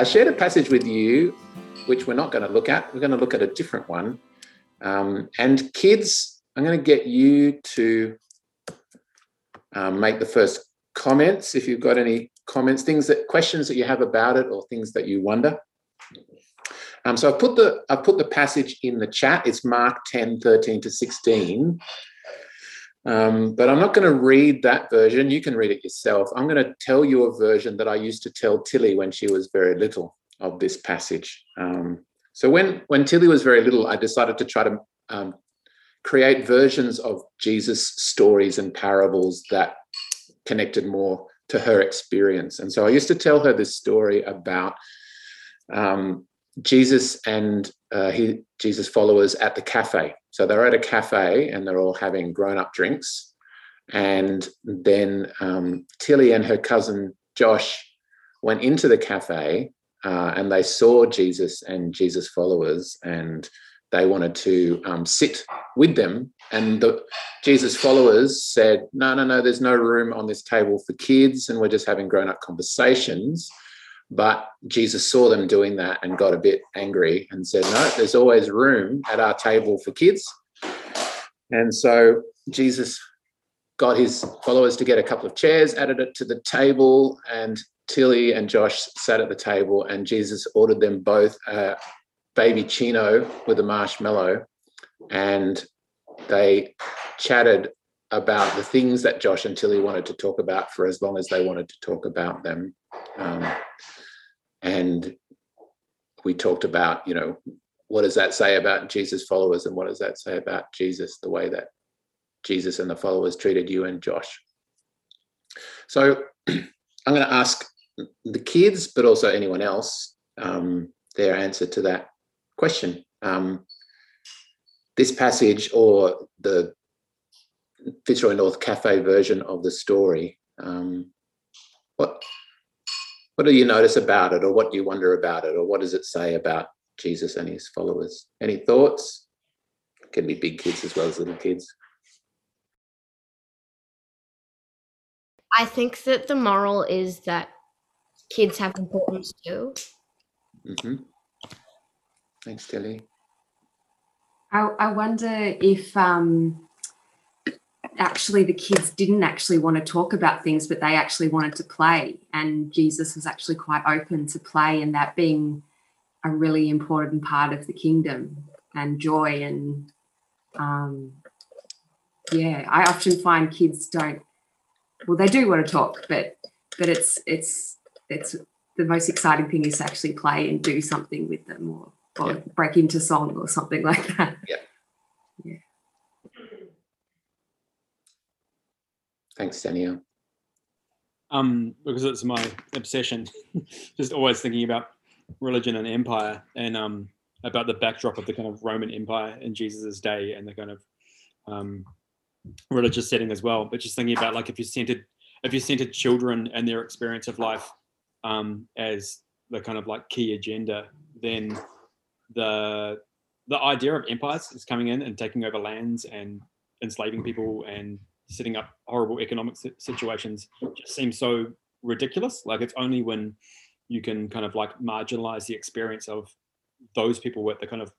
I shared a passage with you, which we're not going to look at. We're going to look at a different one. And kids, I'm going to get you to make the first comments, if you've got any comments, questions that you have about it, or things that you wonder. So I've put the passage in the chat. It's Mark 10, 13 to 16. But I'm not going to read that version. You can read it yourself. I'm going to tell you a version that I used to tell Tilly when she was very little of this passage. So when Tilly was very little, I decided to try to create versions of Jesus' stories and parables that connected more to her experience. And so I used to tell her this story about Jesus and Jesus' followers at the cafe. So they're at a cafe and they're all having grown-up drinks. And then Tilly and her cousin Josh went into the cafe and they saw Jesus and Jesus' followers, and they wanted to sit with them. And the Jesus' followers said, no, there's no room on this table for kids, and we're just having grown-up conversations. But Jesus saw them doing that and got a bit angry and said, no, there's always room at our table for kids. And so Jesus got his followers to get a couple of chairs, added it to the table, and Tilly and Josh sat at the table, and Jesus ordered them both a baby chino with a marshmallow, and they chatted about the things that Josh and Tilly wanted to talk about for as long as they wanted to talk about them. And we talked about, what does that say about Jesus' followers, and what does that say about Jesus, the way that Jesus and the followers treated you and Josh. So I'm going to ask the kids, but also anyone else, their answer to that question. This passage, or the Fitzroy North Cafe version of the story, what do you notice about it, or what do you wonder about it, or what does it say about Jesus and his followers? Any thoughts? It can be big kids as well as little kids. I think that the moral is that kids have importance too. Mm-hmm. Thanks, Tilly. I wonder if actually the kids didn't actually want to talk about things, but they actually wanted to play, and Jesus was actually quite open to play, and that being a really important part of the kingdom and joy. And I often find kids they do want to talk, but it's the most exciting thing is to actually play and do something with them, or break into song or something like that. Yeah. Thanks, Danielle. Because it's my obsession, just always thinking about religion and empire, and about the backdrop of the kind of Roman Empire in Jesus's day, and the kind of religious setting as well. But just thinking about, like, if you centered children and their experience of life as the kind of like key agenda, then the idea of empires is coming in and taking over lands and enslaving people and setting up horrible economic situations just seems so ridiculous. Like, it's only when you can kind of like marginalize the experience of those people at the kind of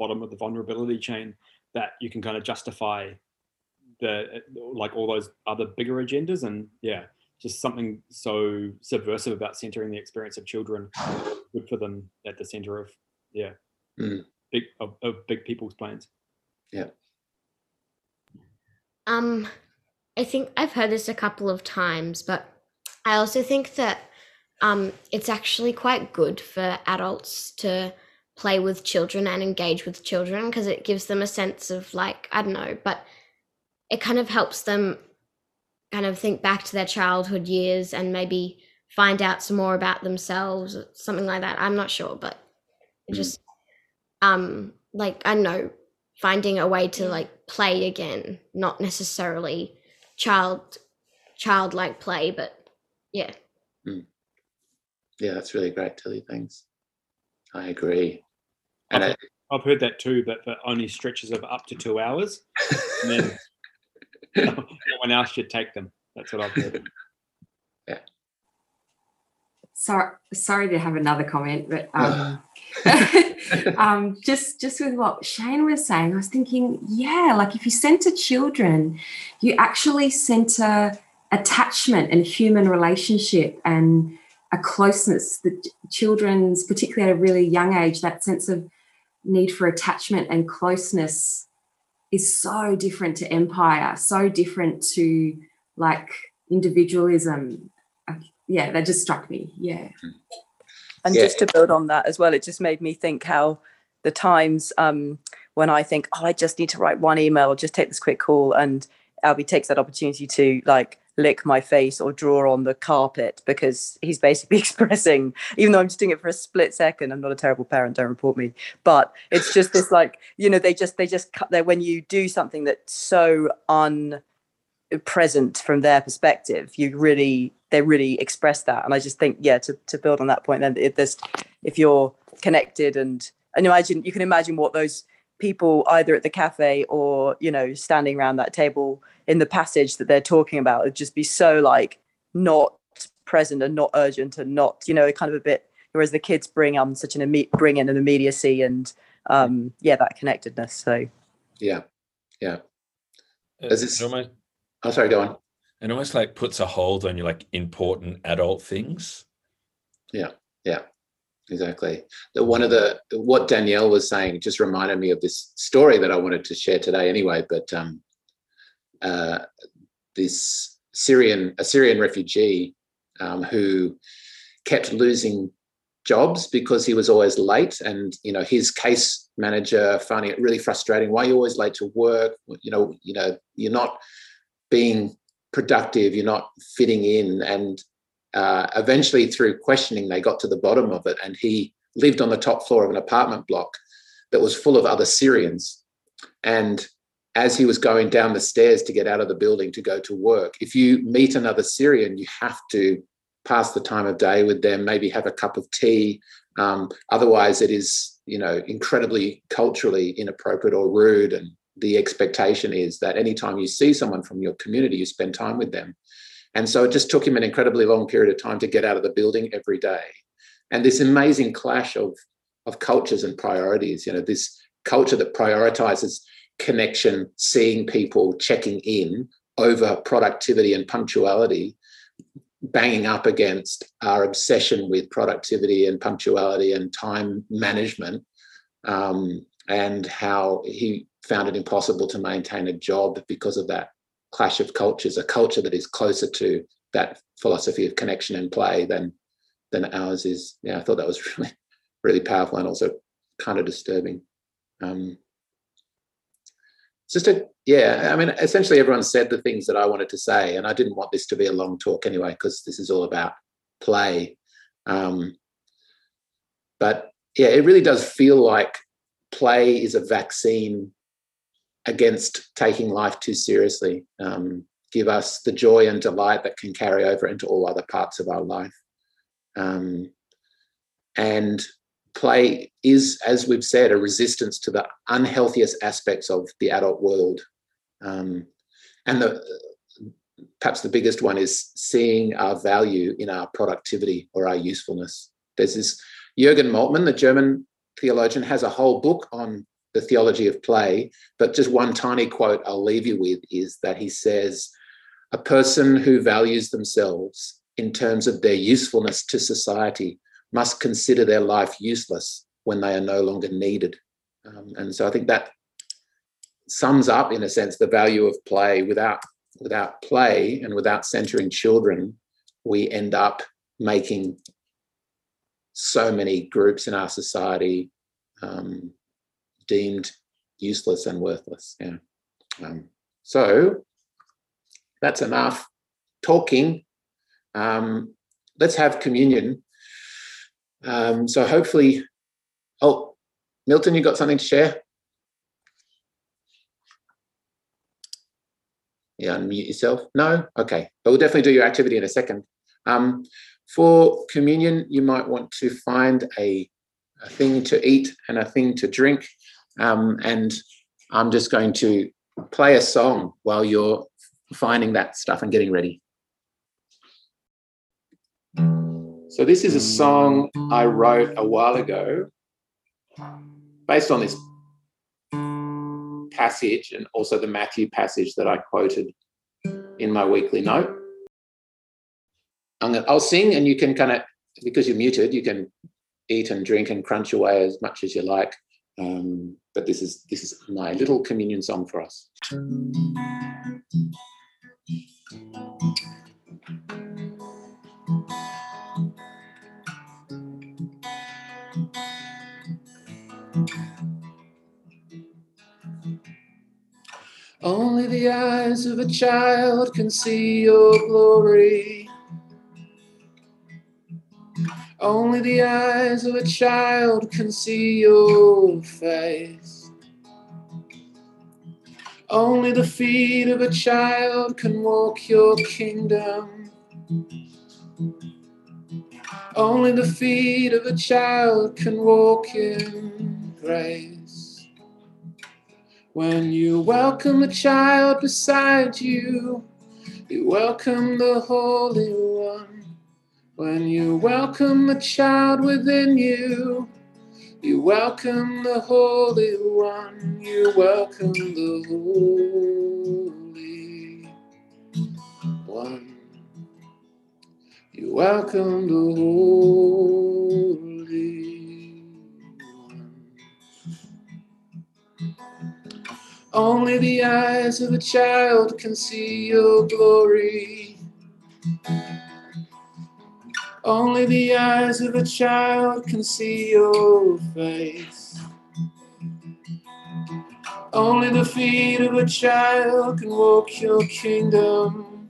bottom of the vulnerability chain that you can kind of justify the, like, all those other bigger agendas. And just something so subversive about centering the experience of children, good for them at the center of big people's plans. Yeah. I think I've heard this a couple of times, but I also think that it's actually quite good for adults to play with children and engage with children, because it gives them a sense of, like, I don't know, but it kind of helps them kind of think back to their childhood years and maybe find out some more about themselves, or something like that. I'm not sure, but just I don't know, finding a way to like play again, not necessarily childlike play, but yeah. Mm. Yeah, that's really great, Tilly, thanks. I agree. And I've heard that too, but for only stretches of up to 2 hours. And then no one else should take them. That's what I've heard. Yeah. Sorry to have another comment, but just with what Shane was saying, I was thinking, yeah, like if you centre children, you actually centre attachment and human relationship and a closeness. The children's, particularly at a really young age, that sense of need for attachment and closeness is so different to empire, so different to like individualism. Yeah, that just struck me. Yeah. And yeah, just to build on that as well, it just made me think how the times when I think, oh, I just need to write one email or just take this quick call, and Albie takes that opportunity to like lick my face or draw on the carpet, because he's basically expressing, even though I'm just doing it for a split second, I'm not a terrible parent, don't report me, but it's just this like, you know, they just cut there when you do something that's so unpresent from their perspective, they really express that. And I just think, yeah, to build on that point, then if you're connected and imagine, you can imagine what those people either at the cafe or, you know, standing around that table in the passage that they're talking about, it'd just be so like not present and not urgent and not, you know, kind of a bit, whereas the kids bring in an immediacy and yeah, that connectedness. So yeah. Sorry, go on. And almost like puts a hold on your like important adult things. Yeah. Exactly. What Danielle was saying just reminded me of this story that I wanted to share today anyway, but this Syrian refugee who kept losing jobs because he was always late, and, you know, his case manager finding it really frustrating. Why are you always late to work? You know, you're not being productive, you're not fitting in, and eventually through questioning they got to the bottom of it, and he lived on the top floor of an apartment block that was full of other Syrians. And as he was going down the stairs to get out of the building to go to work, if you meet another Syrian, you have to pass the time of day with them, maybe have a cup of tea, otherwise it is, you know, incredibly culturally inappropriate or rude. And the expectation is that anytime you see someone from your community, you spend time with them. And so it just took him an incredibly long period of time to get out of the building every day. And this amazing clash of cultures and priorities, you know, this culture that prioritizes connection, seeing people, checking in over productivity and punctuality, banging up against our obsession with productivity and punctuality and time management, and how he found it impossible to maintain a job because of that clash of cultures, a culture that is closer to that philosophy of connection and play than ours is. Yeah, I thought that was really, really powerful and also kind of disturbing. Essentially everyone said the things that I wanted to say, and I didn't want this to be a long talk anyway, because this is all about play. But yeah, it really does feel like play is a vaccine against taking life too seriously. Give us the joy and delight that can carry over into all other parts of our life. And play is, as we've said, a resistance to the unhealthiest aspects of the adult world. And perhaps the biggest one is seeing our value in our productivity or our usefulness. There's this Jürgen Moltmann, the German theologian, has a whole book on the theology of play, but just one tiny quote I'll leave you with is that he says, a person who values themselves in terms of their usefulness to society must consider their life useless when they are no longer needed. And so I think that sums up, in a sense, the value of play. Without play and without centering children, we end up making so many groups in our society deemed useless and worthless. Yeah. So that's enough talking. Let's have communion. So hopefully, Milton, you got something to share? Yeah, unmute yourself. No? Okay. But we'll definitely do your activity in a second. For communion, you might want to find a thing to eat and a thing to drink. And I'm just going to play a song while you're finding that stuff and getting ready. So this is a song I wrote a while ago based on this passage and also the Matthew passage that I quoted in my weekly note. I'll sing, and you can kind of, because you're muted, you can eat and drink and crunch away as much as you like. But this is my little communion song for us. Only the eyes of a child can see your glory. Only the eyes of a child can see your face. Only the feet of a child can walk your kingdom. Only the feet of a child can walk in grace. When you welcome a child beside you, you welcome the Holy One. When you welcome the child within you, you welcome the Holy One, you welcome the Holy One. You welcome the Holy One. Only the eyes of a child can see your glory. Only the eyes of a child can see your face. Only the feet of a child can walk your kingdom.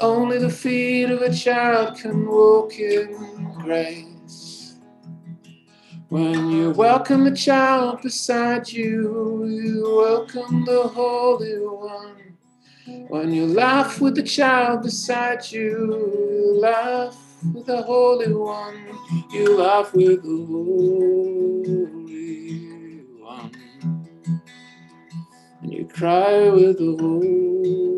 Only the feet of a child can walk in grace. When you welcome a child beside you, you welcome the Holy One. When you laugh with the child beside you, you laugh with the Holy One, you laugh with the Holy One, and you cry with the Holy One.